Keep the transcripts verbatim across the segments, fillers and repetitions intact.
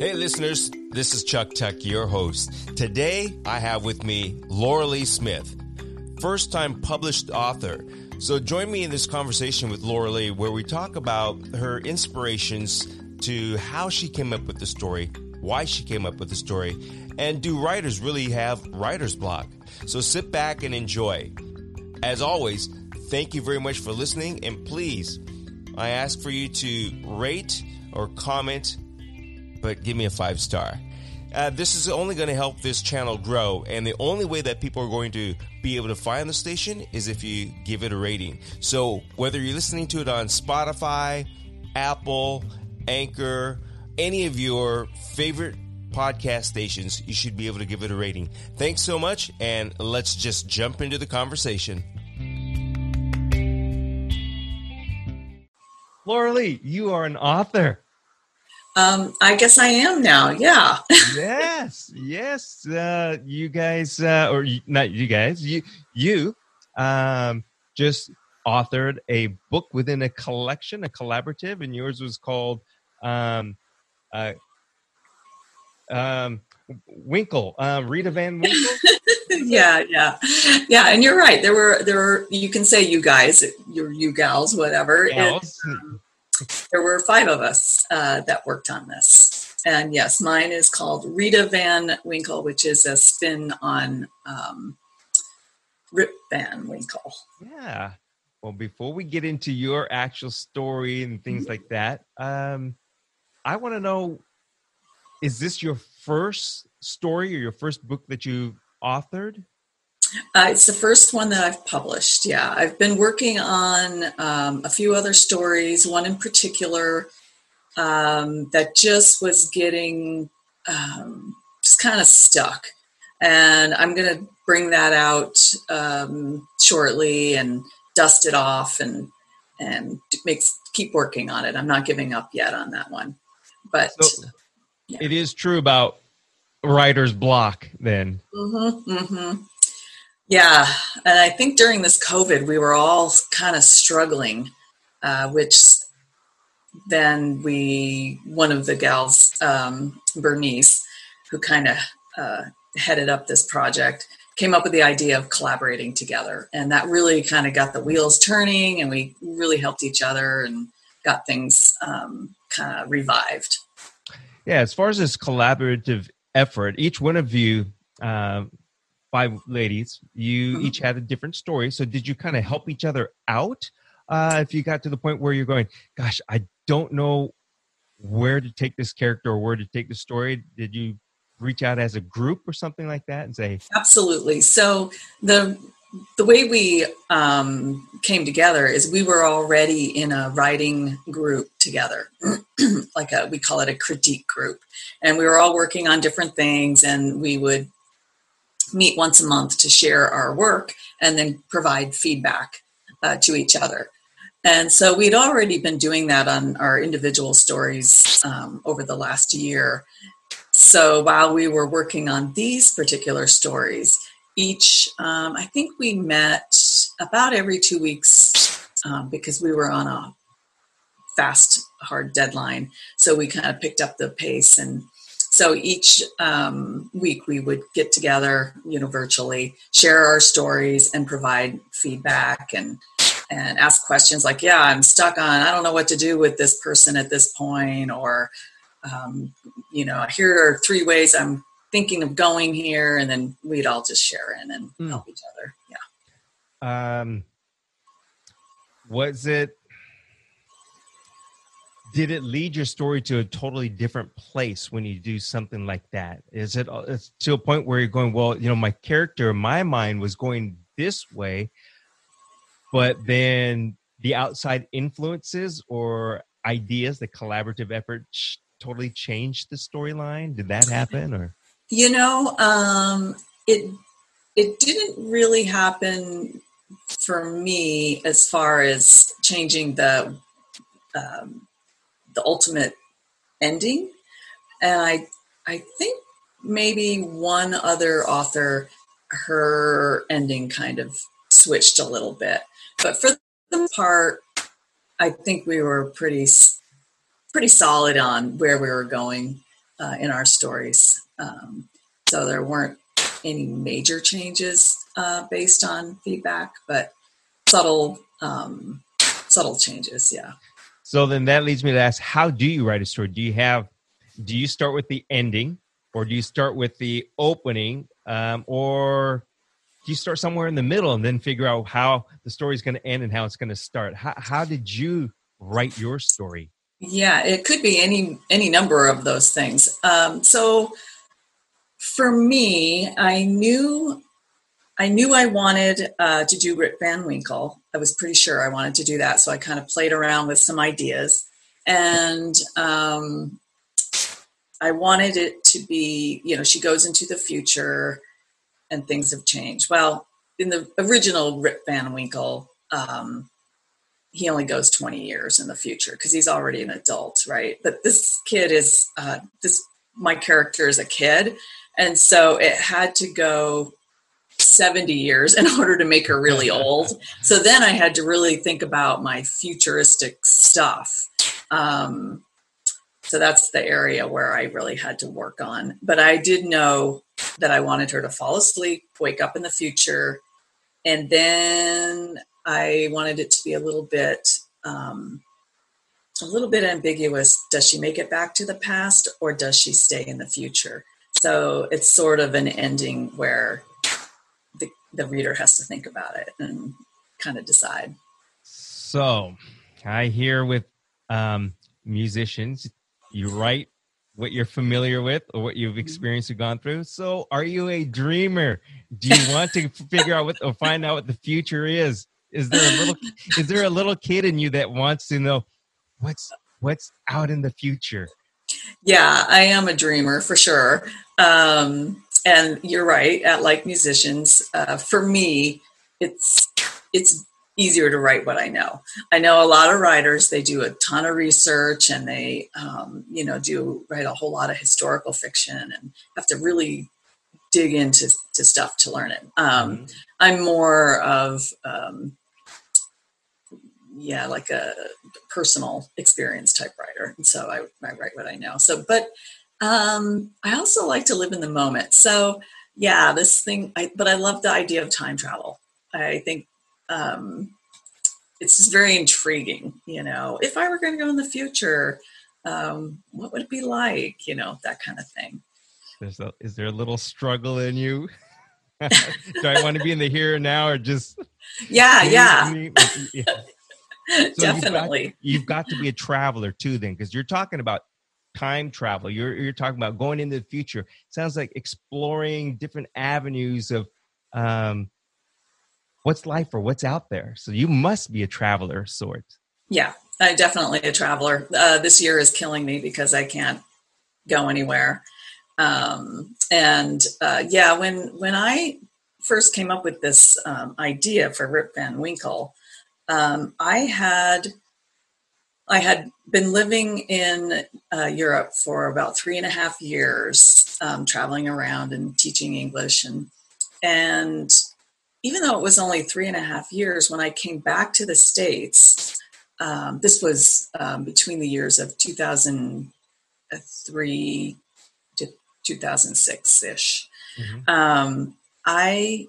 Hey listeners, this is Chuck Tuck, your host. Today I have with me Loralee Smith, first-time published author. So join me in this conversation with Loralee where we talk about her inspirations to how she came up with the story, why she came up with the story, and do writers really have writer's block? So sit back and enjoy. As always, thank you very much for listening, and please, I ask for you to rate or comment, but give me a five star. Uh, this is only going to help this channel grow, and the only way that people are going to be able to find the station is if you give it a rating. So whether you're listening to it on Spotify, Apple, Anchor, any of your favorite podcast stations, you should be able to give it a rating. Thanks so much, and let's just jump into the conversation. Loralee, you are an author. Um, I guess I am now. Yeah. yes. Yes. Uh, you guys, uh, or you, not you guys, you, you um, just authored a book within a collection, a collaborative, and yours was called um, uh, um, Winkle, uh, Rita Van Winkle. yeah. Yeah. Yeah. And you're right. There were, there were, you can say you guys, you're you gals, whatever. Gals. And, um, there were five of us uh, that worked on this. And yes, mine is called Rita Van Winkle, which is a spin on um, Rip Van Winkle. Yeah. Well, before we get into your actual story and things mm-hmm. like that, um, I want to know, is this your first story or your first book that you've authored? Uh, it's the first one that I've published, yeah. I've been working on um, a few other stories, one in particular um, that just was getting um, just kind of stuck. And I'm going to bring that out um, shortly and dust it off and and make, keep working on it. I'm not giving up yet on that one. But so yeah. It is true about writer's block then. Mm-hmm, mm-hmm. Yeah, and I think during this COVID, we were all kind of struggling, uh, which then we, one of the gals, um, Bernice, who kind of uh, headed up this project, came up with the idea of collaborating together. And that really kind of got the wheels turning, and we really helped each other and got things um, kind of revived. Yeah, as far as this collaborative effort, each one of you... Uh, Five ladies, you mm-hmm. each had a different story. So did you kind of help each other out uh, if you got to the point where you're going, gosh, I don't know where to take this character or where to take the story? Did you reach out as a group or something like that and say? Absolutely. So the the way we um, came together is we were already in a writing group together, like a, we call it a critique group. And we were all working on different things, and we would meet once a month to share our work and then provide feedback uh, to each other. And so we'd already been doing that on our individual stories um, over the last year. So while we were working on these particular stories, each, um, I think we met about every two weeks um, because we were on a fast, hard deadline. So we kind of picked up the pace, and so each um, week we would get together, you know, virtually, share our stories and provide feedback and and ask questions like, yeah, I'm stuck on, I don't know what to do with this person at this point, or, um, you know, here are three ways I'm thinking of going here. And then we'd all just share in and mm. help each other. Yeah. Um, was it, did it lead your story to a totally different place when you do something like that? Is it it's to a point where you're going, well, you know, my character, my mind was going this way, but then the outside influences or ideas, the collaborative effort sh- totally changed the storyline? Did that happen? Or you know, um, it it didn't really happen for me as far as changing the... Um, the ultimate ending. And I I think maybe one other author, her ending kind of switched a little bit. But for the most part, I think we were pretty pretty solid on where we were going uh, in our stories. Um, so there weren't any major changes uh, based on feedback, but subtle, um, subtle changes. Yeah. So then that leads me to ask, how do you write a story? Do you have, do you start with the ending, or do you start with the opening, um, or do you start somewhere in the middle and then figure out how the story is going to end and how it's going to start? How, how did you write your story? Yeah, it could be any, any number of those things. Um, so for me, I knew, I knew I wanted uh, to do Rip Van Winkle. I was pretty sure I wanted to do that. So I kind of played around with some ideas, and um, I wanted it to be, you know, she goes into the future and things have changed. Well, in the original Rip Van Winkle, um, he only goes twenty years in the future because he's already an adult, right? But this kid is, uh, this my character is a kid. And so it had to go seventy years in order to make her really old. So then I had to really think about my futuristic stuff. Um, so that's the area where I really had to work on. But I did know that I wanted her to fall asleep, wake up in the future, and then I wanted it to be a little bit, um, a little bit ambiguous. Does she make it back to the past, or does she stay in the future? So it's sort of an ending where the, the reader has to think about it and kind of decide. So I hear with um, musicians, you write what you're familiar with or what you've experienced or gone through. So are you a dreamer? Do you want to figure out what or find out what the future is? Is there a little is there a little kid in you that wants to know what's what's out in the future? Yeah, I am a dreamer for sure. Um, and you're right, at like musicians, uh, for me, it's it's easier to write what I know. I know a lot of writers, they do a ton of research, and they, um, you know, do write a whole lot of historical fiction and have to really dig into to stuff to learn it. Um, mm-hmm. I'm more of, um, yeah, like a personal experience type writer. And so I, I write what I know. So, but um, I also like to live in the moment. So yeah, this thing, I, but I love the idea of time travel. I think um, it's just very intriguing. You know, if I were going to go in the future, um, what would it be like? You know, that kind of thing. There's a, is there a little struggle in you? Do I want to be in the here and now, or just? Yeah, yeah. yeah. So definitely. You've got, you've got to be a traveler too, then, because you're talking about time travel. You're you're talking about going into the future. Sounds like exploring different avenues of um, what's life or what's out there. So you must be a traveler of sorts. Yeah, I'm definitely a traveler. Uh, this year is killing me because I can't go anywhere. Um, and, uh, yeah, when, when I first came up with this, um, idea for Rip Van Winkle, um, I had, I had been living in, uh, Europe for about three and a half years, um, traveling around and teaching English. And, and even though it was only three and a half years, when I came back to the States, um, this was, um, between the years of two thousand three, two thousand six-ish. Mm-hmm. Um, I,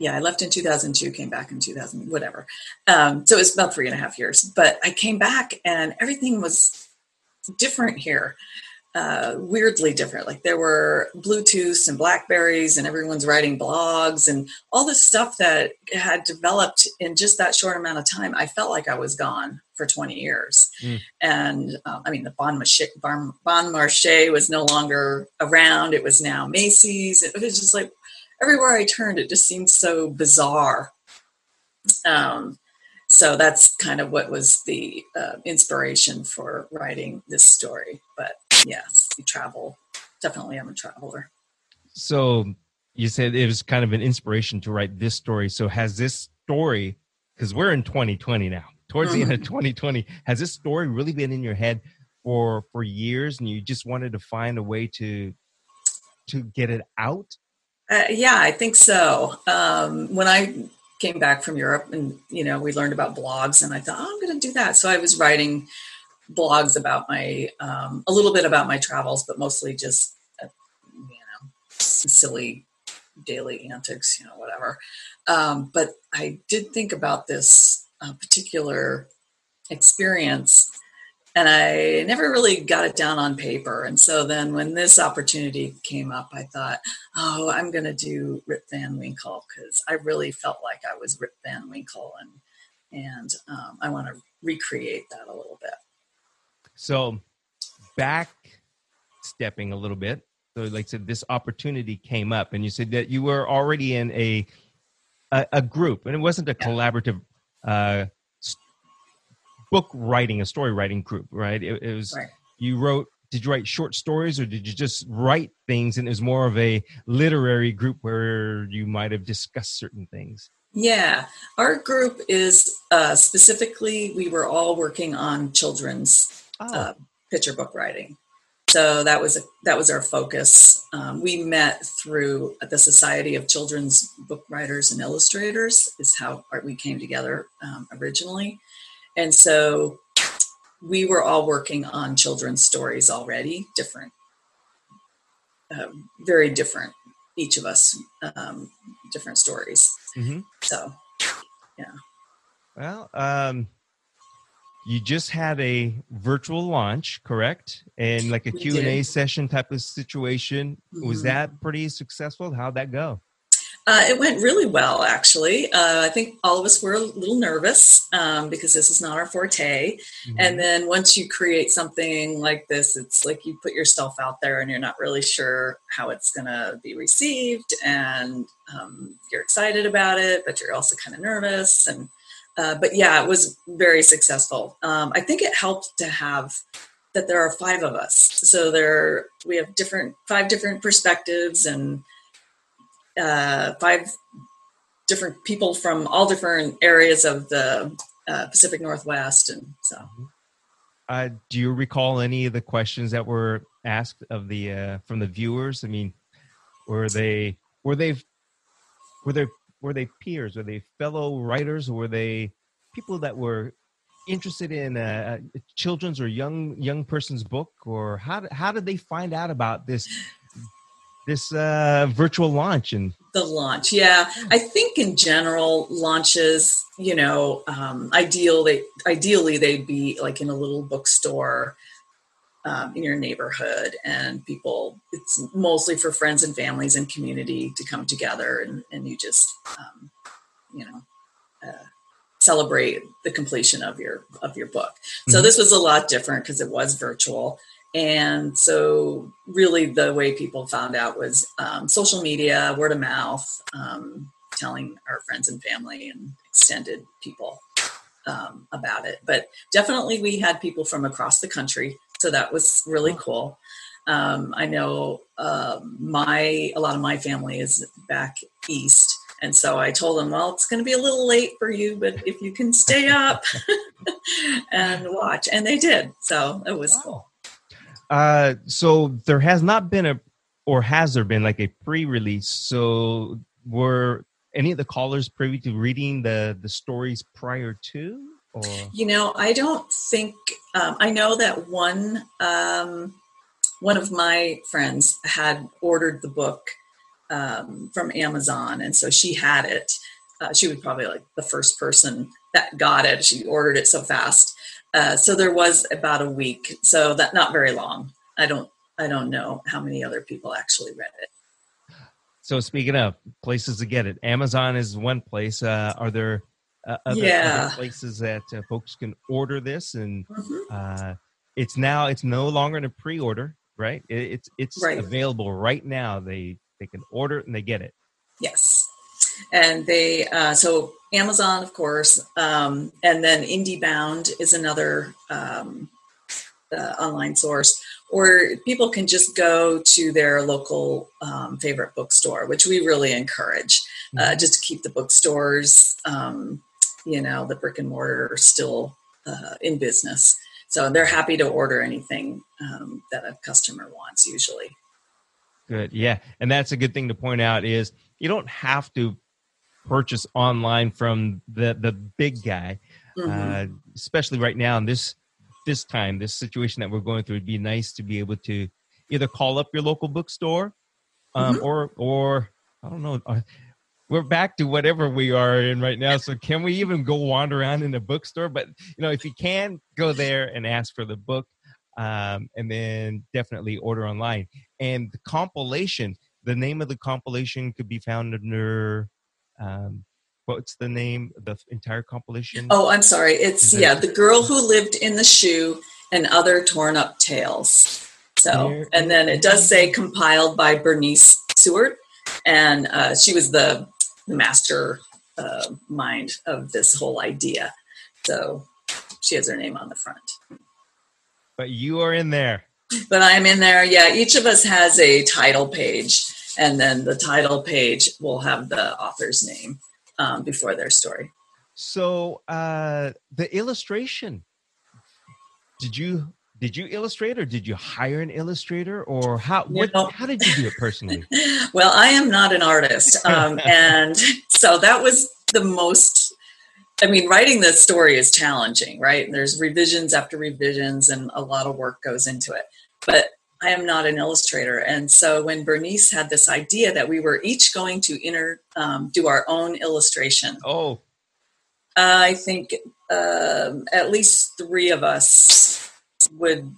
yeah, I left in two thousand two, came back in two thousand, whatever. Um, so it's about three and a half years. But I came back and everything was different here, uh, weirdly different. Like there were Bluetooths and Blackberries, and everyone's writing blogs and all this stuff that had developed in just that short amount of time. I felt like I was gone for twenty years. Mm. And um, I mean, the Bon Marche, Bon, Bon Marche was no longer around. It was now Macy's. It was just like everywhere I turned, it just seemed so bizarre. Um, so that's kind of what was the uh, inspiration for writing this story. But yes, you travel. Definitely I'm a traveler. So you said it was kind of an inspiration to write this story. So has this story, because we're in twenty twenty now, towards the end of twenty twenty, has this story really been in your head for for years, and you just wanted to find a way to to get it out? Uh, yeah, I think so. Um, when I came back from Europe, and you know, we learned about blogs, and I thought, oh, I'm going to do that. So I was writing blogs about my, um, a little bit about my travels, but mostly just, uh, you know, silly daily antics, you know, whatever. Um, but I did think about this uh, particular experience, and I never really got it down on paper. And so then when this opportunity came up, I thought, oh, I'm going to do Rip Van Winkle, because I really felt like I was Rip Van Winkle, and and um, I want to recreate that a little bit. So back stepping a little bit. So like I said, this opportunity came up, and you said that you were already in a a, a group, and it wasn't a collaborative uh, st- book writing, a story writing group, right? It, it was, right. You wrote, did you write short stories, or did you just write things? And it was more of a literary group where you might've discussed certain things. Yeah. Our group is uh, specifically, we were all working on children's oh. uh, picture book writing. So that was a, that was our focus. Um, we met through the Society of Children's Book Writers and Illustrators is how we came together um, originally. And so we were all working on children's stories already, different, uh, very different, each of us, um, different stories. Mm-hmm. So, yeah. Well, um, you just had a virtual launch, correct? And like a we Q and A did. Session type of situation. Mm-hmm. Was that pretty successful? How'd that go? Uh, it went really well, actually. Uh, I think all of us were a little nervous um, because this is not our forte. Mm-hmm. And then once you create something like this, it's like you put yourself out there and you're not really sure how it's going to be received. And um, you're excited about it, but you're also kind of nervous. And uh, but yeah, it was very successful. Um, I think it helped to have that there are five of us. So there we have different five different perspectives and Uh, five different people from all different areas of the uh, Pacific Northwest. And so, uh, do you recall any of the questions that were asked of the, uh, from the viewers? I mean, were they, were they, were they, were they peers? Were they fellow writers? Were they people that were interested in a, a children's or young, young person's book, or how, how did they find out about this This uh, virtual launch? And the launch, yeah. I think in general, launches, you know, um, ideal they, ideally they'd be like in a little bookstore um, in your neighborhood, and people, it's mostly for friends and families and community to come together, and, and you just, um, you know, uh, celebrate the completion of your, of your book. Mm-hmm. So this was a lot different because it was virtual. And so really the way people found out was um, social media, word of mouth, um, telling our friends and family and extended people um, about it. But definitely we had people from across the country. So that was really cool. Um, I know uh, my a lot of my family is back east. And so I told them, well, it's going to be a little late for you, but if you can stay up and watch. And they did. So it was wow. cool. Uh, so there has not been a, or has there been like a pre-release? So were any of the callers privy to reading the, the stories prior to, or? You know, I don't think, um, I know that one, um, one of my friends had ordered the book, um, from Amazon. And so she had it, uh, she was probably like the first person that got it. She ordered it so fast. Uh, so there was about a week, so that not very long. I don't, I don't know how many other people actually read it. So speaking of places to get it, Amazon is one place. Uh, are there uh, other, yeah. other places that uh, folks can order this? And mm-hmm. uh, it's now, it's no longer in a pre-order, right? It, it's it's right. available right now. They they can order it and they get it. Yes, and they uh, so. Amazon, of course, um, and then IndieBound is another um, uh, online source, or people can just go to their local um, favorite bookstore, which we really encourage, uh, just to keep the bookstores, um, you know, the brick and mortar are still uh, in business. So they're happy to order anything um, that a customer wants usually. Good. Yeah. And that's a good thing to point out is you don't have to purchase online from the, the big guy, mm-hmm. uh, especially right now in this this time, this situation that we're going through, it'd be nice to be able to either call up your local bookstore um, mm-hmm. or, or I don't know, uh, we're back to whatever we are in right now. So can we even go wander around in the bookstore? But, you know, if you can, go there and ask for the book um, and then definitely order online. And the compilation, the name of the compilation could be found under... Um, what's the name of the entire compilation? Oh, I'm sorry. It's, yeah, The Girl Who Lived in the Shoe and Other Torn Up Tales. So, and then it does say compiled by Bernice Stewart, and uh, she was the, the master uh, mind of this whole idea. So she has her name on the front. But you are in there. But I'm in there, yeah. Each of us has a title page, and then the title page will have the author's name um, before their story. So uh, the illustration, did you did you illustrate, or did you hire an illustrator, or how what, no. how did you do it personally? Well, I am not an artist, um, and so that was the most. I mean, writing this story is challenging, right? There's revisions after revisions, and a lot of work goes into it. But I am not an illustrator. And so when Bernice had this idea that we were each going to inter, um, do our own illustration. Oh. Uh, I think uh, at least three of us would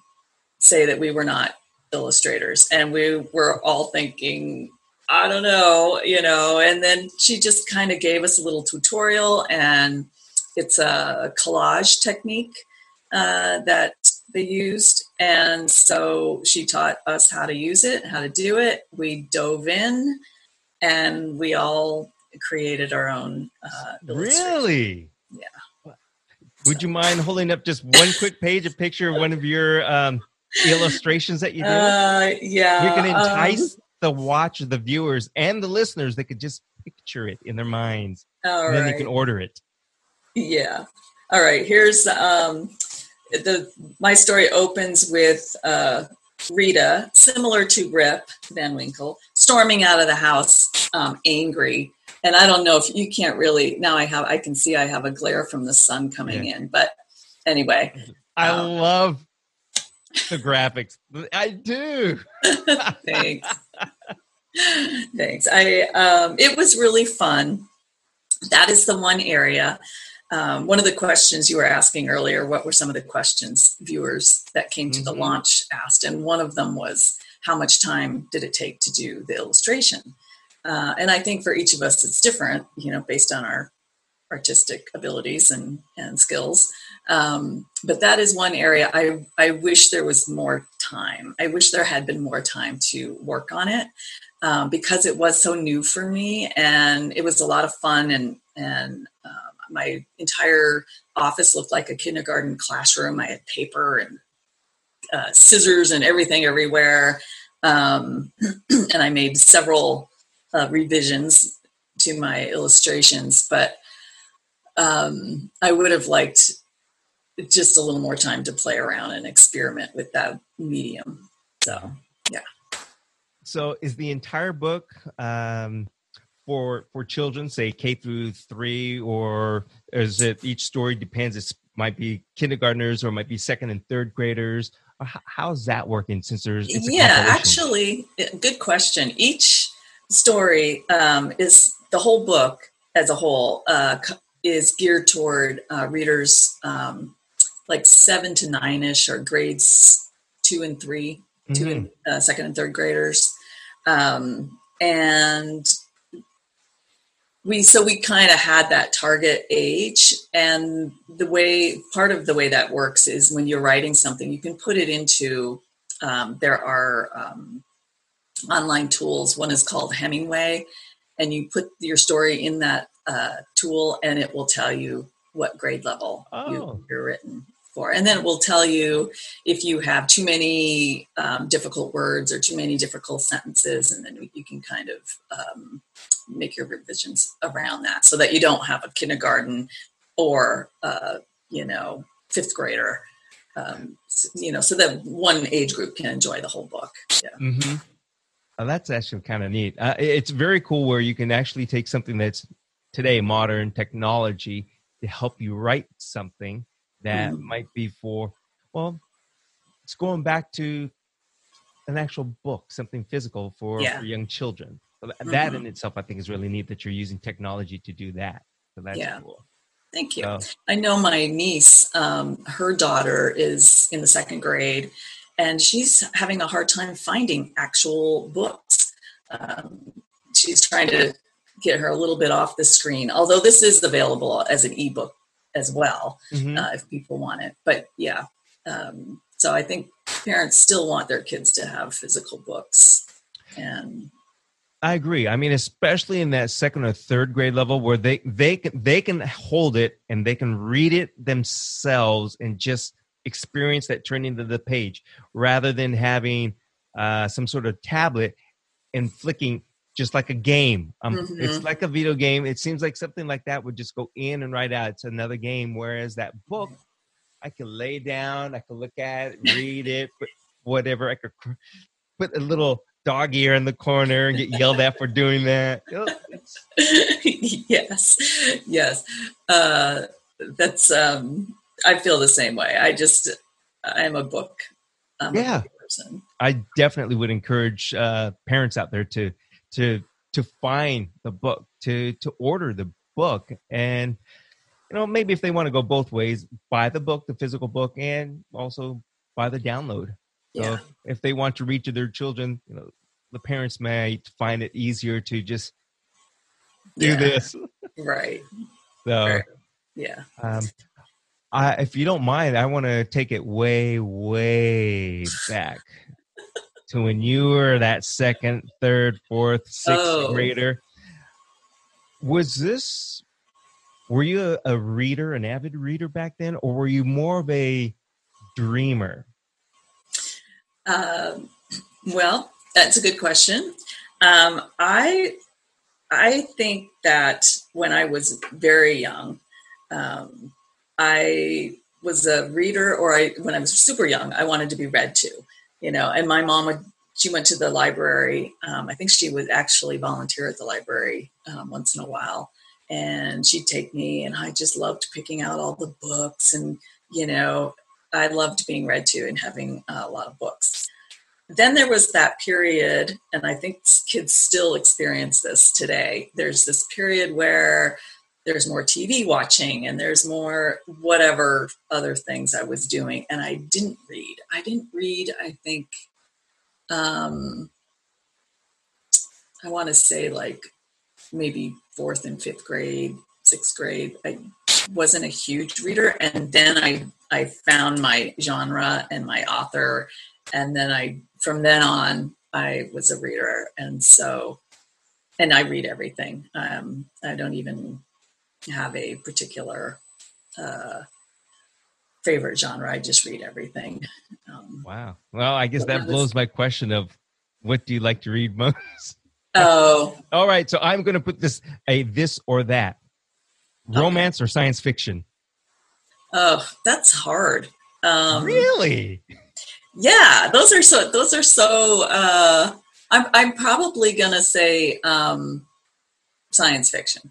say that we were not illustrators. And we were all thinking, I don't know, you know, and then she just kind of gave us a little tutorial, and it's a collage technique uh, that they used. And so she taught us how to use it, how to do it. We dove in, and we all created our own. Uh, really? Yeah. Would so. you mind holding up just one quick page, a picture of one of your um, illustrations that you did? Uh, yeah. You can entice um, the watch, the viewers, and the listeners. They could just picture it in their minds. All and then right. they can order it. Yeah. All right. Here's... Um, The my story opens with uh, Rita, similar to Rip Van Winkle, storming out of the house, um, angry. And I don't know if you can't really now. I have I can see I have a glare from the sun coming yeah. in. But anyway, I um, love the graphics. I do. Thanks. Thanks. I um, it was really fun. That is the one area. Um, one of the questions you were asking earlier, what were some of the questions viewers that came to mm-hmm. the launch asked? And one of them was, how much time did it take to do the illustration? Uh, and I think for each of us, it's different, you know, based on our artistic abilities and, and skills. Um, but that is one area I, I wish there was more time. I wish there had been more time to work on it um, because it was so new for me, and it was a lot of fun, and, and, um, my entire office looked like a kindergarten classroom. I had paper and uh, scissors and everything everywhere. Um, and I made several uh, revisions to my illustrations, but um, I would have liked just a little more time to play around and experiment with that medium. So, yeah. So is the entire book... Um... For for children, say K through three, or is it each story depends? It might be kindergartners, or it might be second and third graders. How, how's that working? Since there's it's yeah, actually, good question. Each story um, is the whole book as a whole uh, is geared toward uh, readers um, like seven to nine ish, or grades two and three, mm-hmm. two and uh, second and third graders, um, and We, so we kind of had that target age, and the way, part of the way that works is when you're writing something, you can put it into, um, there are um, online tools. One is called Hemingway, and you put your story in that uh, tool, and it will tell you what grade level oh. you, you're written for. And then it will tell you if you have too many um, difficult words or too many difficult sentences, and then you can kind of... Um, make your revisions around that, so that you don't have a kindergarten or, uh, you know, fifth grader, um, you know, so that one age group can enjoy the whole book. Yeah. Mm-hmm. Oh, that's actually kind of neat. Uh, it's very cool where you can actually take something that's today, modern technology, to help you write something that mm-hmm. might be for, Well, it's going back to an actual book, something physical for, yeah. for young children. So that mm-hmm. in itself, I think, is really neat that you're using technology to do that. So that's yeah. cool. Thank you. So, I know my niece, um, her daughter is in the second grade, and she's having a hard time finding actual books. Um, she's trying to get her a little bit off the screen, although this is available as an ebook as well, mm-hmm. uh, if people want it. But yeah, um, so I think parents still want their kids to have physical books. And I agree. I mean, especially in that second or third grade level where they, they, can, they can hold it and they can read it themselves and just experience that turning to the page rather than having uh, some sort of tablet and flicking just like a game. Um, mm-hmm. It's like a video game. It seems like something like that would just go in and right out. It's another game. Whereas that book, I can lay down, I can look at it, read it, whatever. I could put a little dog ear in the corner and get yelled at for doing that. yes. Yes. Uh, that's, um, I feel the same way. I just, I'm a book. I'm yeah. a book person. I definitely would encourage uh, parents out there to, to, to find the book, to, to order the book. And, you know, maybe if they want to go both ways, buy the book, the physical book, and also buy the download. So yeah. if they want to read to their children, you know, the parents might find it easier to just do yeah. this. Right. So, right. yeah. Um, I, if you don't mind, I want to take it way, way back to when you were that second, third, fourth, sixth oh. grader. Was this, were you a, a reader, an avid reader back then, or were you more of a dreamer? Um, well, that's a good question. Um, I, I think that when I was very young, um, I was a reader, or I, when I was super young, I wanted to be read to, you know, and my mom would, she went to the library. Um, I think she would actually volunteer at the library, um, once in a while, and she'd take me, and I just loved picking out all the books, and, you know, I loved being read to and having a lot of books. Then there was that period, and I think kids still experience this today. There's this period where there's more T V watching and there's more whatever other things I was doing, and I didn't read. I didn't read, I think, um, I want to say like maybe fourth and fifth grade, sixth grade. I wasn't a huge reader, and then I I found my genre and my author. And then I, from then on, I was a reader. And so, and I read everything. Um, I don't even have a particular uh, favorite genre. I just read everything. Um, wow. Well, I guess that was, blows my question of what do you like to read most? Oh. All right. So I'm going to put this, a this or that. Romance okay. or science fiction? Oh, that's hard. Um, really? Yeah, those are so. Those are so. Uh, I'm. I'm probably gonna say um, science fiction.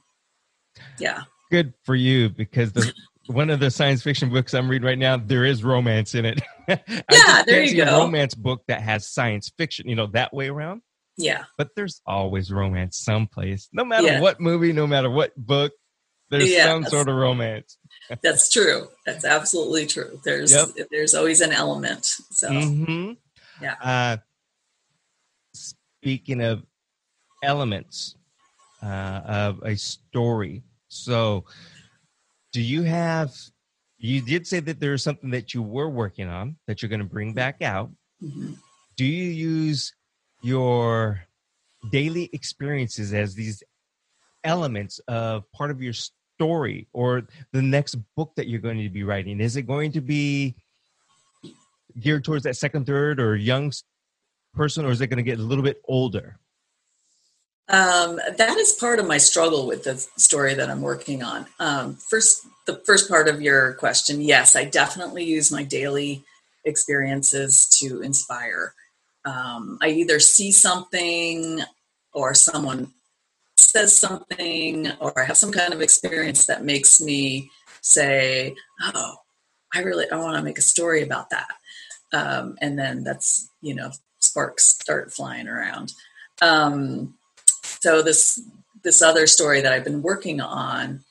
Yeah. Good for you, because the one of the science fiction books I'm reading right now, there is romance in it. I yeah, there you see go. A romance book that has science fiction, you know, that way around. Yeah. But there's always romance someplace, no matter yeah. what movie, no matter what book. There's yeah, some sort of romance. That's true. That's absolutely true. There's yep. there's always an element. So, mm-hmm. yeah. Uh, speaking of elements uh, of a story, so do you have? You did say that there's something that you were working on that you're going to bring back out. Mm-hmm. Do you use your daily experiences as these elements of part of your story? story or the next book that you're going to be writing? Is it going to be geared towards that second, third, or young person, or is it going to get a little bit older? Um, that is part of my struggle with the story that I'm working on. Um, first, the first part of your question, yes, I definitely use my daily experiences to inspire. Um, I either see something or someone says something, or I have some kind of experience that makes me say, oh, I really, I want to make a story about that. Um, and then that's, you know, sparks start flying around. Um, so this, this other story that I've been working on,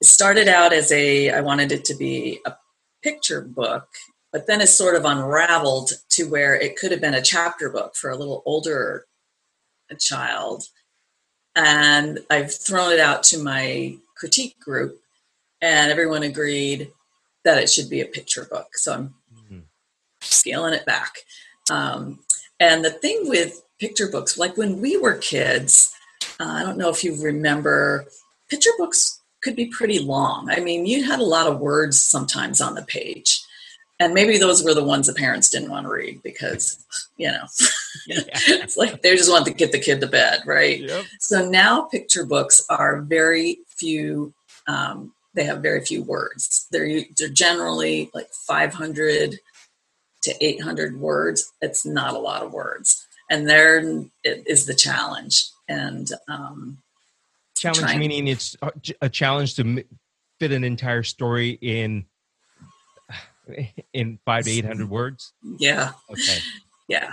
it started out as a, I wanted it to be a picture book, but then it sort of unraveled to where it could have been a chapter book for a little older child. And I've thrown it out to my critique group, and everyone agreed that it should be a picture book. So I'm mm-hmm. scaling it back. Um, and the thing with picture books, like when we were kids, uh, I don't know if you remember, picture books could be pretty long. I mean, you had a lot of words sometimes on the page. And maybe those were the ones the parents didn't want to read because, you know, yeah. It's like they just want to get the kid to bed, right? Yep. So now picture books are very few. Um, they have very few words. They're they're generally like five hundred to eight hundred words. It's not a lot of words, and there it is the challenge. And um, challenge trying- meaning it's a challenge to fit an entire story in. In five to eight hundred words? Yeah. Okay. Yeah.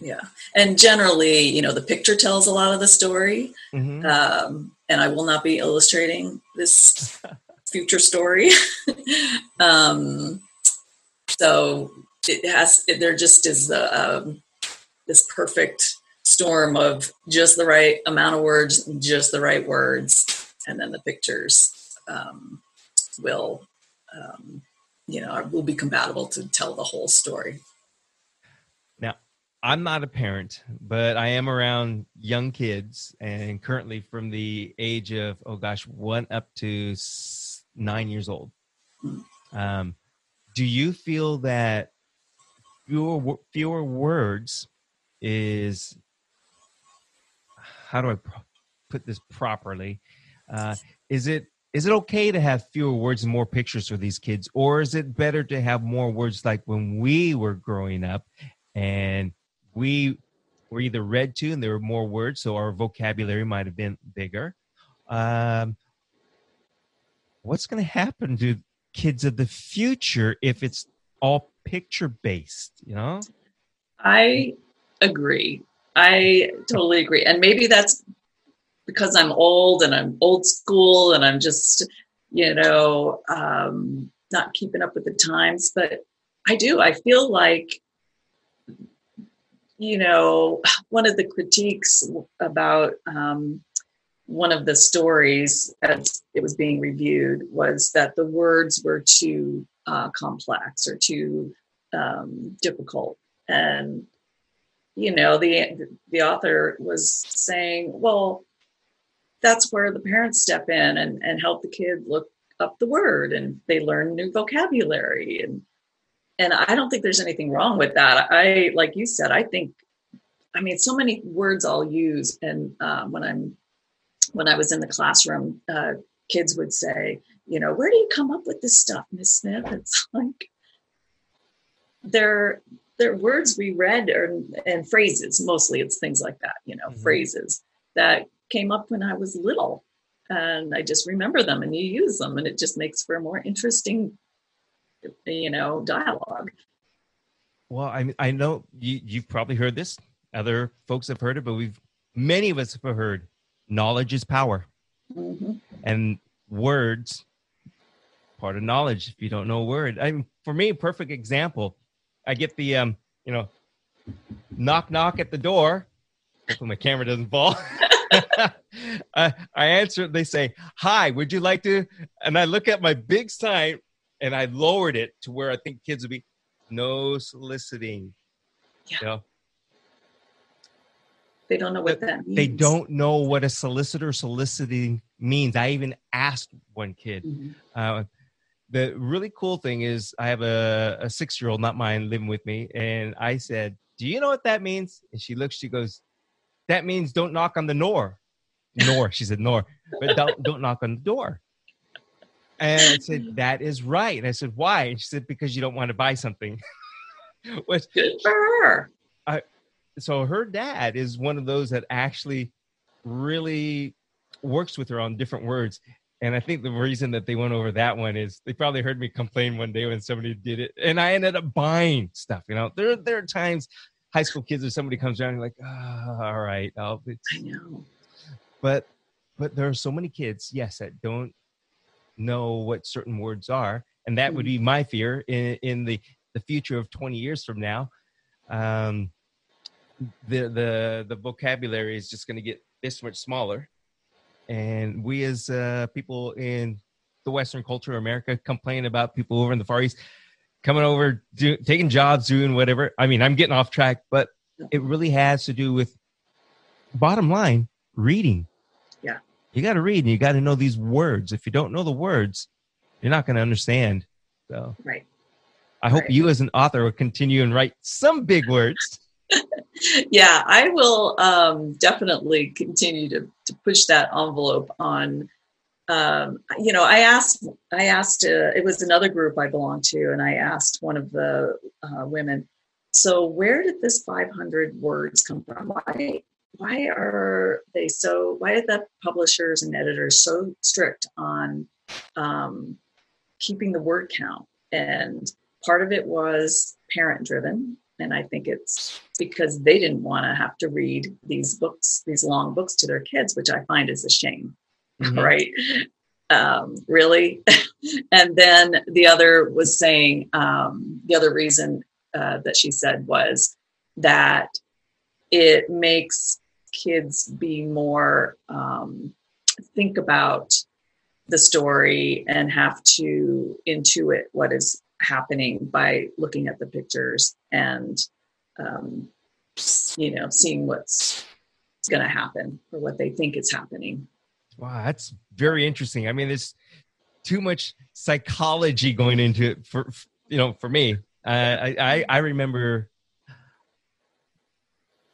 Yeah. And generally, you know, the picture tells a lot of the story. Mm-hmm. Um, and I will not be illustrating this future story. um, so it has, it, there just is the, um, this perfect storm of just the right amount of words, just the right words. And then the pictures um, will... Um, you know, will be compatible to tell the whole story. Now, I'm not a parent, but I am around young kids, and currently from the age of, oh gosh, one up to nine years old. Mm-hmm. Um, do you feel that fewer, fewer words is, how do I put this properly? Uh, is it, Is it okay to have fewer words and more pictures for these kids? Or is it better to have more words like when we were growing up and we were either read to and there were more words, so our vocabulary might have been bigger? Um, what's going to happen to kids of the future if it's all picture-based, you know? I agree. I totally agree. And maybe that's because I'm old and I'm old school and I'm just, you know, um, not keeping up with the times. But I do, I feel like, you know, one of the critiques about um, one of the stories as it was being reviewed was that the words were too uh, complex or too um, difficult. And, you know, the the author was saying, well, that's where the parents step in and, and help the kid look up the word, and they learn new vocabulary. And, and I don't think there's anything wrong with that. I, like you said, I think, I mean, so many words I'll use. And um, when I'm, when I was in the classroom, uh, kids would say, you know, where do you come up with this stuff, Miss Smith? It's like, they're, they're words we read or, and phrases, mostly it's things like that, you know, mm-hmm. phrases that came up when I was little, and I just remember them and you use them, and it just makes for a more interesting, you know, dialogue. Well, I I know you, you've probably heard this. Other folks have heard it, but we've, many of us have heard knowledge is power. Mm-hmm. And words, part of knowledge. If you don't know a word, I mean, for me, perfect example. I get the, um, you know, knock, knock at the door. Hopefully my camera doesn't fall. uh, I answer, they say, hi, would you like to? And I look at my big sign and I lowered it to where I think kids would be, no soliciting. Yeah. You know? They don't know what but that means. They don't know what a solicitor soliciting means. I even asked one kid. Mm-hmm. Uh, the really cool thing is I have a, a six-year-old, not mine, living with me. And I said, do you know what that means? And she looks, she goes, that means don't knock on the door. Nor, she said, nor, but don't, don't knock on the door. And I said, that is right. And I said, why? And she said, because you don't want to buy something. Which, good for her. I, so her dad is one of those that actually really works with her on different words. And I think the reason that they went over that one is they probably heard me complain one day when somebody did it, and I ended up buying stuff. You know, there there are times high school kids, if somebody comes around, you're like, oh, all right, I'll, I know. But but there are so many kids, yes, that don't know what certain words are, and that mm-hmm. would be my fear in in the, the future of twenty years from now. Um, the the the vocabulary is just going to get this much smaller. And we as uh, people in the Western culture, America, complain about people over in the Far East coming over, do, taking jobs, doing whatever. I mean, I'm getting off track, but it really has to do with bottom line, reading. Yeah. You got to read and you got to know these words. If you don't know the words, you're not going to understand. So, right. I hope right. you as an author will continue and write some big words. Yeah, I will um, definitely continue to, to push that envelope on, um, you know, I asked, I asked, uh, it was another group I belonged to, and I asked one of the uh, women, so where did this five hundred words come from? Why, why are they so, why are the publishers and editors so strict on um, keeping the word count? And part of it was parent driven. And I think it's because they didn't want to have to read these books, these long books to their kids, which I find is a shame, mm-hmm. right? Um, really? And then the other was saying, um, the other reason uh, that she said was that it makes kids be more, um, think about the story and have to intuit what is happening by looking at the pictures and, um, you know, seeing what's going to happen or what they think is happening. Wow. That's very interesting. I mean, there's too much psychology going into it for, you know, for me, uh, I, I, I remember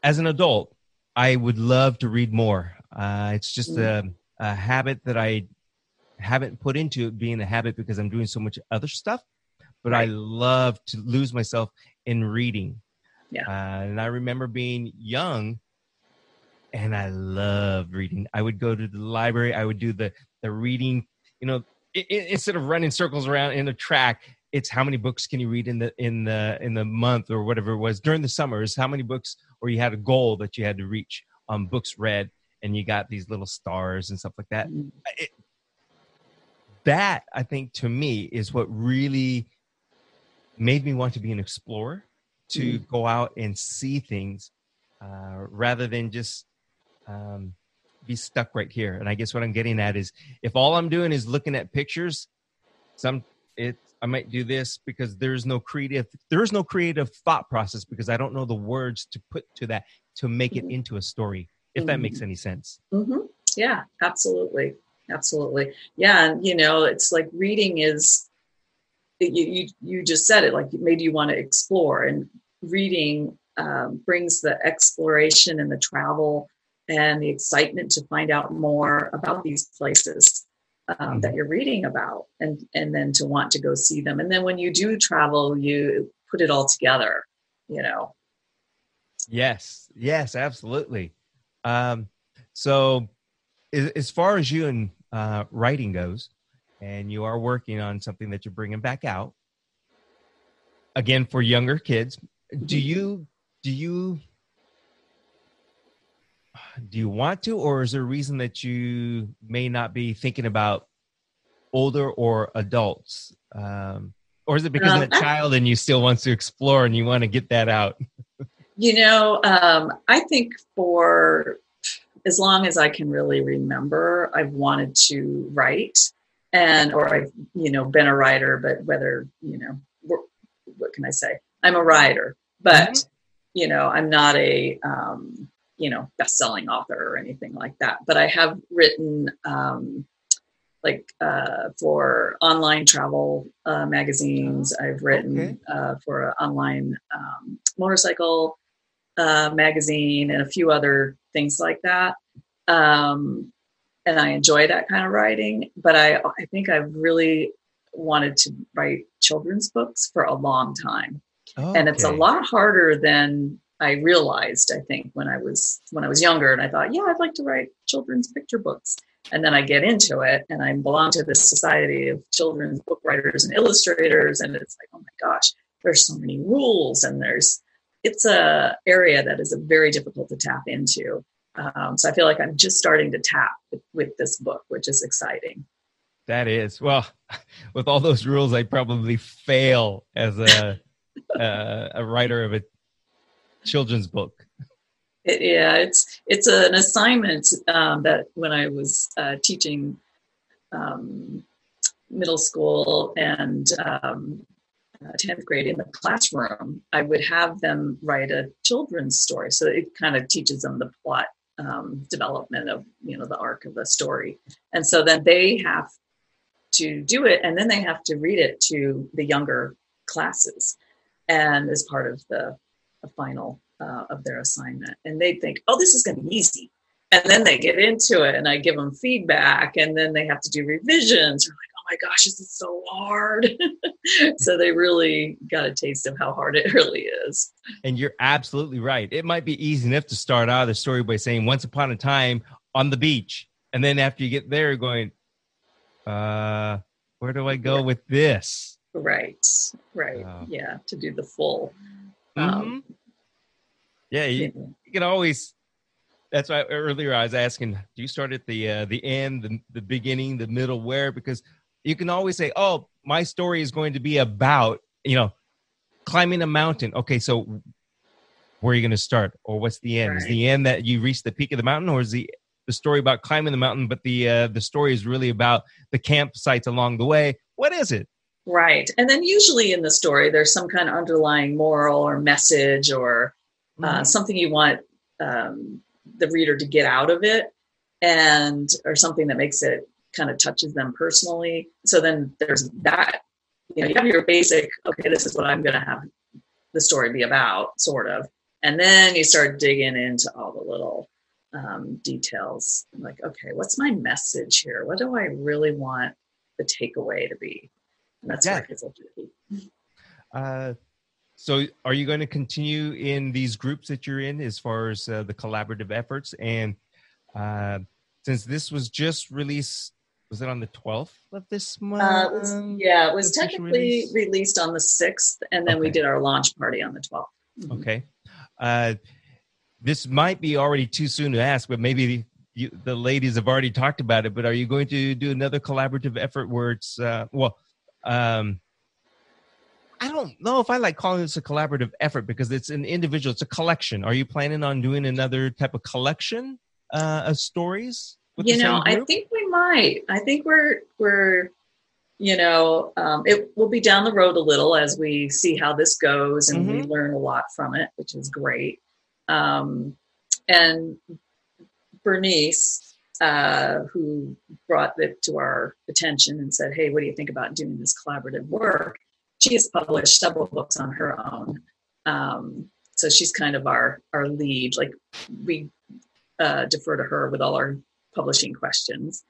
as an adult, I would love to read more. Uh, it's just a, a habit that I haven't put into it being a habit because I'm doing so much other stuff. But right. I love to lose myself in reading. Yeah. Uh, and I remember being young and I loved reading. I would go to the library. I would do the, the reading, you know, it, it, instead of running circles around in a track, it's how many books can you read in the, in the, in the month or whatever it was during the summers, how many books, or you had a goal that you had to reach on um, books read, and you got these little stars and stuff like that. Mm-hmm. It, that I think to me is what really made me want to be an explorer, to mm. go out and see things uh, rather than just um, be stuck right here. And I guess what I'm getting at is if all I'm doing is looking at pictures, some it I might do this because there's no creative, there is no creative thought process because I don't know the words to put to that, to make mm-hmm. it into a story, if mm-hmm. that makes any sense. Mm-hmm. Yeah, absolutely. Absolutely. Yeah. And, you know, it's like reading is, You, you you just said it, like maybe you want to explore, and reading um, brings the exploration and the travel and the excitement to find out more about these places um, mm-hmm. that you're reading about, and and then to want to go see them. And then when you do travel, you put it all together, you know. Yes, yes, absolutely. Um, so as far as you and uh, writing goes, and you are working on something that you're bringing back out again for younger kids. Do you, do you, do you want to, or is there a reason that you may not be thinking about older or adults? Um, or is it because um, of the child and you still want to explore and you want to get that out? You know, um, I think for as long as I can really remember, I've wanted to write. And, or I've, you know, been a writer, but whether, you know, wh- what can I say? I'm a writer, but, mm-hmm. you know, I'm not a, um, you know, best-selling author or anything like that. But I have written, um, like, uh, for online travel uh, magazines. I've written okay. uh, for an online um, motorcycle uh, magazine and a few other things like that. Um And I enjoy that kind of writing, but I, I think I really wanted to write children's books for a long time. Okay. And it's a lot harder than I realized, I think, when I was, when I was younger, and I thought, yeah, I'd like to write children's picture books. And then I get into it and I belong to this Society of Children's Book Writers and Illustrators. And it's like, oh my gosh, there's so many rules. And there's, it's a area that is very difficult to tap into. Um, so I feel like I'm just starting to tap with, with this book, which is exciting. That is. Well, with all those rules, I probably fail as a uh, a writer of a children's book. It, yeah, it's it's an assignment um, that when I was uh, teaching um, middle school and um, uh, tenth grade in the classroom, I would have them write a children's story. So it kind of teaches them the plot um, development of, you know, the arc of the story. And so then they have to do it, and then they have to read it to the younger classes, and as part of the, the final uh, of their assignment. And they think, oh, this is going to be easy. And then they get into it, and I give them feedback, and then they have to do revisions. They're like, oh my gosh, this is so hard. So they really got a taste of how hard it really is. And you're absolutely right. It might be easy enough to start out of the story by saying, once upon a time on the beach. And then after you get there, you're going, uh, where do I go yeah. with this? Right, right. Oh. Yeah, to do the full. Mm-hmm. Um, yeah, you, yeah, you can always, that's why earlier I was asking, do you start at the uh, the end, the, the beginning, the middle, where? Because you can always say, oh, my story is going to be about, you know, climbing a mountain. Okay, so where are you going to start? Or what's the end? Right. Is the end that you reach the peak of the mountain, or is the the story about climbing the mountain, but the uh, the story is really about the campsites along the way? What is it? Right. And then usually in the story, there's some kind of underlying moral or message or uh, mm-hmm. something you want um, the reader to get out of it, and or something that makes it kind of touches them personally. So then there's that, you know, you have your basic, okay, this is what I'm going to have the story be about, sort of. And then you start digging into all the little um, details. I'm like, okay, what's my message here? What do I really want the takeaway to be? That's yeah. Uh So are you going to continue in these groups that you're in as far as uh, the collaborative efforts? And uh, since this was just released, was it on the twelfth of this month? Uh, it was, yeah, it was technically release? released on the sixth. And then okay. we did our launch party on the twelfth. Mm-hmm. Okay. Uh, this might be already too soon to ask, but maybe the, you, the ladies have already talked about it. But are you going to do another collaborative effort where it's, uh, well, Um, I don't know if I like calling this a collaborative effort because it's an individual, it's a collection. Are you planning on doing another type of collection uh, of stories? With you know, I think we might. I think we're, we're, you know, um, it will be down the road a little as we see how this goes and mm-hmm. we learn a lot from it, which is great. Um, and Bernice, Uh, who brought it to our attention and said, hey, what do you think about doing this collaborative work? She has published several books on her own. Um, so she's kind of our, our lead. Like we uh, defer to her with all our publishing questions.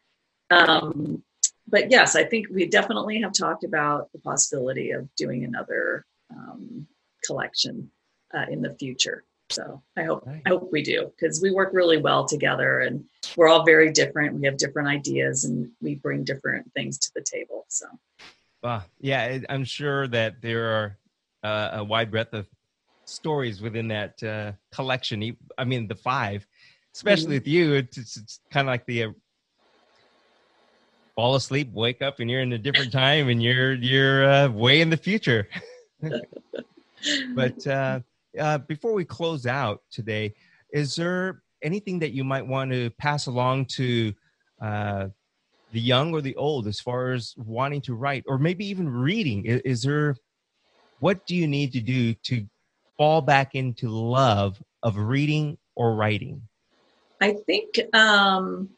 Um, but yes, I think we definitely have talked about the possibility of doing another um, collection uh, in the future. So I hope I hope we do, because we work really well together and we're all very different. We have different ideas and we bring different things to the table. So, well, yeah, I'm sure that there are uh, a wide breadth of stories within that uh, collection. I mean, the five, especially mm-hmm. with you, it's, it's kind of like the uh, fall asleep, wake up, and you're in a different time and you're you're uh, way in the future. But. Uh, Uh, before we close out today, is there anything that you might want to pass along to uh, the young or the old as far as wanting to write or maybe even reading? Is, is there, what do you need to do to fall back into love of reading or writing? I think, um,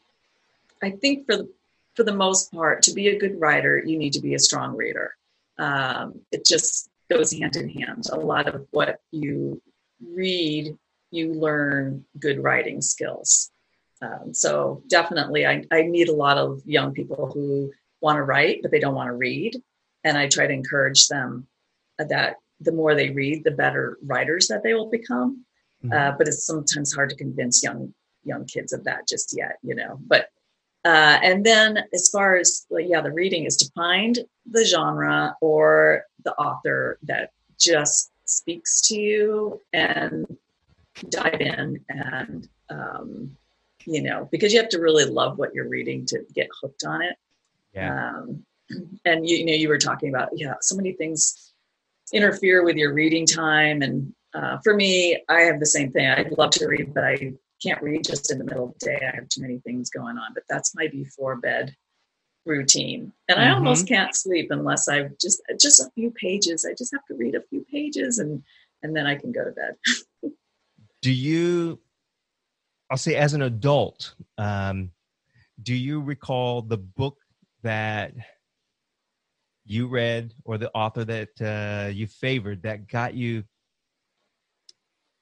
I think for the, for the most part, to be a good writer, you need to be a strong reader. Um, it just goes hand in hand. A lot of what you read, you learn good writing skills. Um, so definitely I, I meet a lot of young people who want to write, but they don't want to read. And I try to encourage them that the more they read, the better writers that they will become. Mm-hmm. Uh, but it's sometimes hard to convince young, young kids of that just yet, you know, but Uh, and then as far as, well, yeah, the reading is to find the genre or the author that just speaks to you and dive in and, um, you know, because you have to really love what you're reading to get hooked on it. Yeah. Um, and, you, you know, you were talking about, yeah, so many things interfere with your reading time. And uh, for me, I have the same thing. I'd love to read, but I can't read just in the middle of the day. I have too many things going on, but that's my before bed routine. And mm-hmm. I almost can't sleep unless I've just, just a few pages. I just have to read a few pages and, and then I can go to bed. Do you, I'll say as an adult, um, do you recall the book that you read or the author that uh, you favored that got you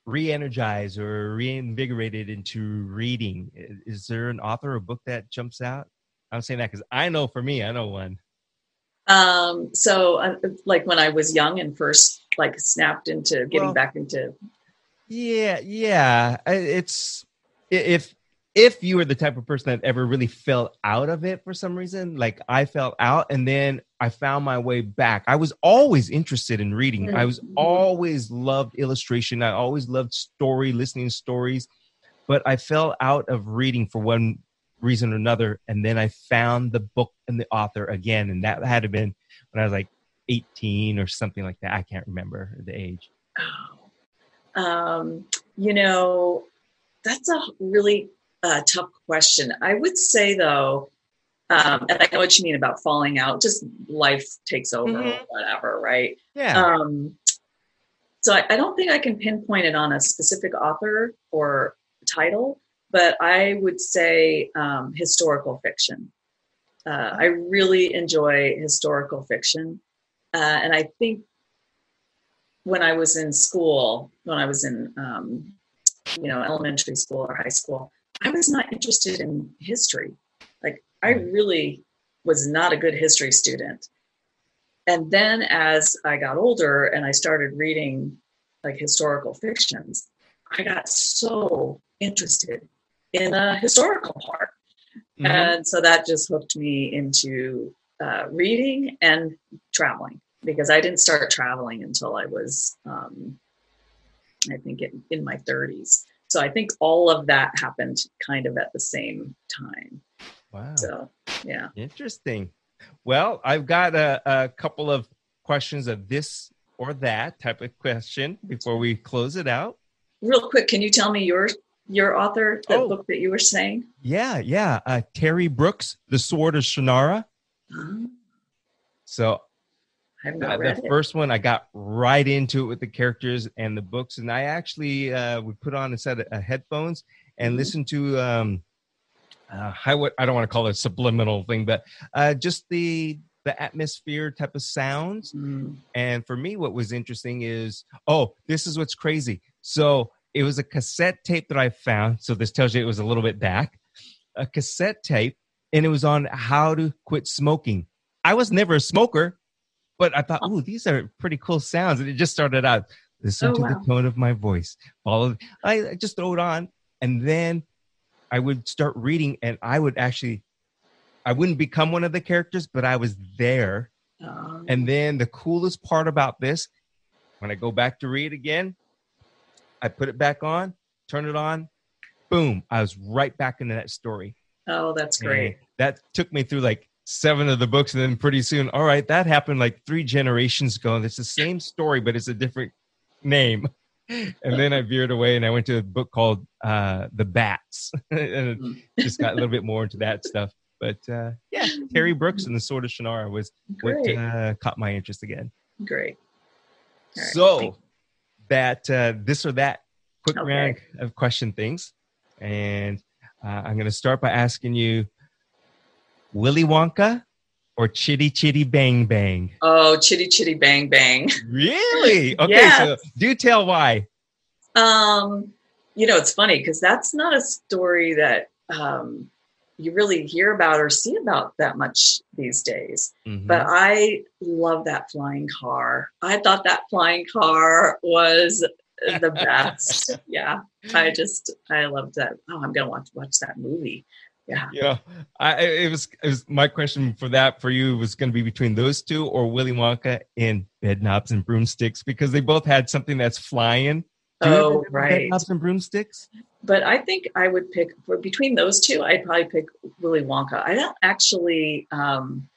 re-energized or reinvigorated into reading? Is there an author or book that jumps out? I'm saying that because I know for me, I know one. Um, so uh, like when I was young and first like snapped into getting well, back into. Yeah. Yeah. It's if, if you were the type of person that ever really fell out of it for some reason, like I fell out and then I found my way back. I was always interested in reading. Mm-hmm. I was always loved illustration. I always loved story, listening to stories, but I fell out of reading for one reason or another. And then I found the book and the author again. And that had to have been when I was like eighteen or something like that. I can't remember the age. Oh, um, you know, that's a really Uh, tough question. I would say though, um, and I know what you mean about falling out, just life takes over mm-hmm. or whatever, right? Yeah. Um, so I, I don't think I can pinpoint it on a specific author or title, but I would say um, historical fiction. Uh, I really enjoy historical fiction. Uh, and I think when I was in school, when I was in, um, you know, elementary school or high school, I was not interested in history. Like I really was not a good history student. And then as I got older and I started reading like historical fictions, I got so interested in the historical part. Mm-hmm. And so that just hooked me into uh, reading and traveling because I didn't start traveling until I was, um, I think in, in my thirties. So I think all of that happened kind of at the same time. Wow. So, yeah. Interesting. Well, I've got a, a couple of questions of this or that type of question before we close it out. Real quick, can you tell me your your author, the oh. book that you were saying? Yeah, yeah. Uh, Terry Brooks, The Sword of Shannara. Mm-hmm. So I've not uh, read the it. First one, I got right into it with the characters and the books, and I actually uh, would put on a set of uh, headphones and mm-hmm. listen to um, uh, I, would, I don't want to call it a subliminal thing, but uh, just the the atmosphere type of sounds. Mm-hmm. And for me, what was interesting is, oh, this is what's crazy. So it was a cassette tape that I found. So this tells you it was a little bit back, a cassette tape, and it was on how to quit smoking. I was never a smoker. But I thought, oh, these are pretty cool sounds. And it just started out, listen oh, to wow. the tone of my voice. Follow. I, I just throw it on. And then I would start reading and I would actually, I wouldn't become one of the characters, but I was there. Oh. And then the coolest part about this, when I go back to read again, I put it back on, turn it on, boom. I was right back into that story. Oh, that's great. And that took me through like seven of the books, and then pretty soon, all right, that happened like three generations ago, and it's the same story, but it's a different name. And then I veered away, and I went to a book called uh, The Bats, and just got a little bit more into that stuff. But uh, yeah, Terry Brooks and The Sword of Shannara was Great. what uh, caught my interest again. Great. Right. So that uh, this or that quick okay. round of question things, and uh, I'm going to start by asking you, Willy Wonka or Chitty Chitty Bang Bang? Oh, Chitty Chitty Bang Bang. Really? Okay, yes. So do tell why. Um, you know, it's funny because that's not a story that um, you really hear about or see about that much these days. Mm-hmm. But I love that flying car. I thought that flying car was the best. Yeah, I just, I loved that. Oh, I'm going to watch watch that movie. Yeah. You know, I, it was, it was my question for that for you was going to be between those two or Willy Wonka and Bedknobs and Broomsticks, because they both had something that's flying. Oh, right. Bedknobs and Broomsticks. But I think I would pick for between those two. I'd probably pick Willy Wonka. I don't actually um,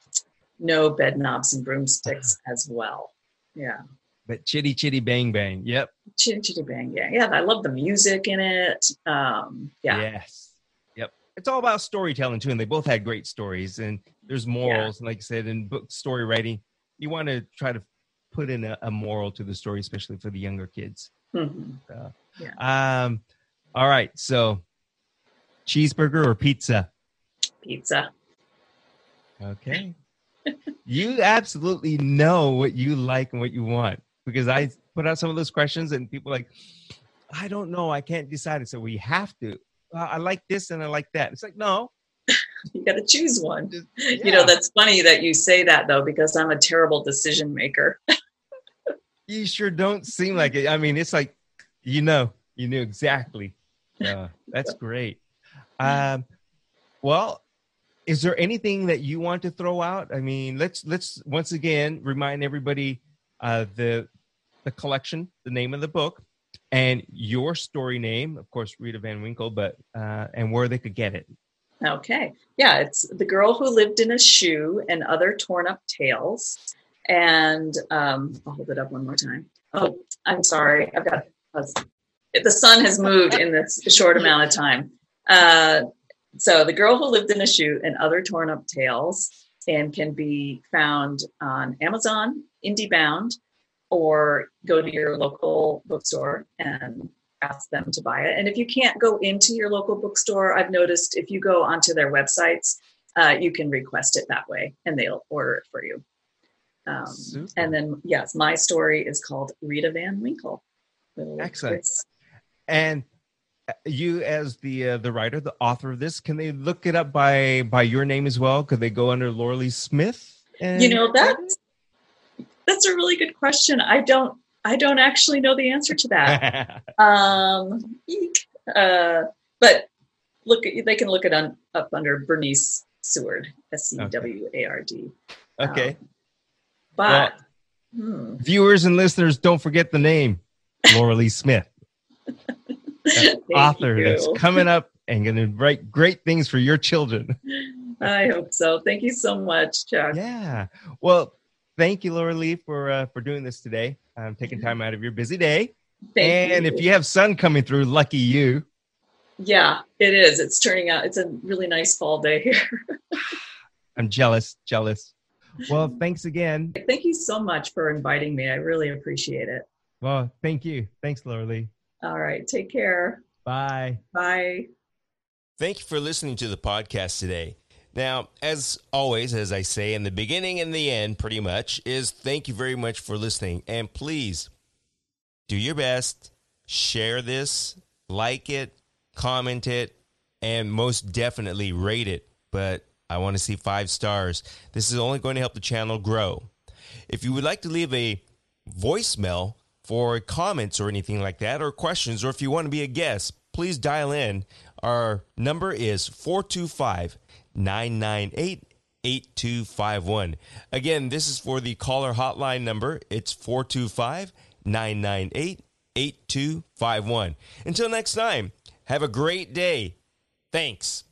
know Bedknobs and Broomsticks as well. Yeah. But Chitty Chitty Bang Bang. Yep. Chitty Chitty Bang Bang. Yeah. I love the music in it. Um, yeah. Yes. It's all about storytelling too, and they both had great stories, and there's morals. Yeah. And like I said, in book story writing, you want to try to put in a, a moral to the story, especially for the younger kids. Mm-hmm. So, yeah. Um. All right. So, cheeseburger or pizza? Pizza. Okay. You absolutely know what you like and what you want, because I put out some of those questions, and people are like, I don't know, I can't decide. And so we have to. I like this and I like that. It's like, no. You got to choose one. Just, yeah. You know, that's funny that you say that, though, because I'm a terrible decision maker. You sure don't seem like it. I mean, it's like, you know, you knew exactly. Uh, that's great. Um, well, is there anything that you want to throw out? I mean, let's let's once again remind everybody uh, the the collection, the name of the book. And your story name, of course, Rita Van Winkle, but uh, and where they could get it. Okay. Yeah, it's The Girl Who Lived in a Shoe and Other Torn Up Tales. And um, I'll hold it up one more time. Oh, I'm sorry. I've got the sun has moved in this short amount of time. Uh, so The Girl Who Lived in a Shoe and Other Torn Up Tales, and can be found on Amazon, IndieBound, or go to your local bookstore and ask them to buy it. And if you can't go into your local bookstore, I've noticed if you go onto their websites, uh, you can request it that way and they'll order it for you. Um, and then, yes, my story is called Rita Van Winkle. Excellent. Chris. And you, as the uh, the writer, the author of this, can they look it up by, by your name as well? Could they go under Loralee Smith? And- you know, that's... That's a really good question. I don't, I don't actually know the answer to that. um, uh, but look, they can look it on, up under Bernice Stewart, S C W A R D. Okay. Um, but well, hmm. Viewers and listeners, don't forget the name, Loralee Smith, that author you. That's coming up and going to write great things for your children. I hope so. Thank you so much, Chuck. Yeah. Well. Thank you, Loralee, for uh, for doing this today. Um, taking time out of your busy day. Thank and you. If you have sun coming through, lucky you. Yeah, it is. It's turning out. It's a really nice fall day here. I'm jealous, jealous. Well, thanks again. Thank you so much for inviting me. I really appreciate it. Well, thank you. Thanks, Loralee. All right. Take care. Bye. Bye. Thank you for listening to the podcast today. Now, as always, as I say in the beginning and the end, pretty much, is thank you very much for listening. And please do your best, share this, like it, comment it, and most definitely rate it. But I want to see five stars. This is only going to help the channel grow. If you would like to leave a voicemail for comments or anything like that, or questions, or if you want to be a guest, please dial in. Our number is four two five, nine nine eight, eight two five one. Again, this is for the caller hotline number. It's four two five, nine nine eight, eight two five one. Until next time, have a great day. Thanks.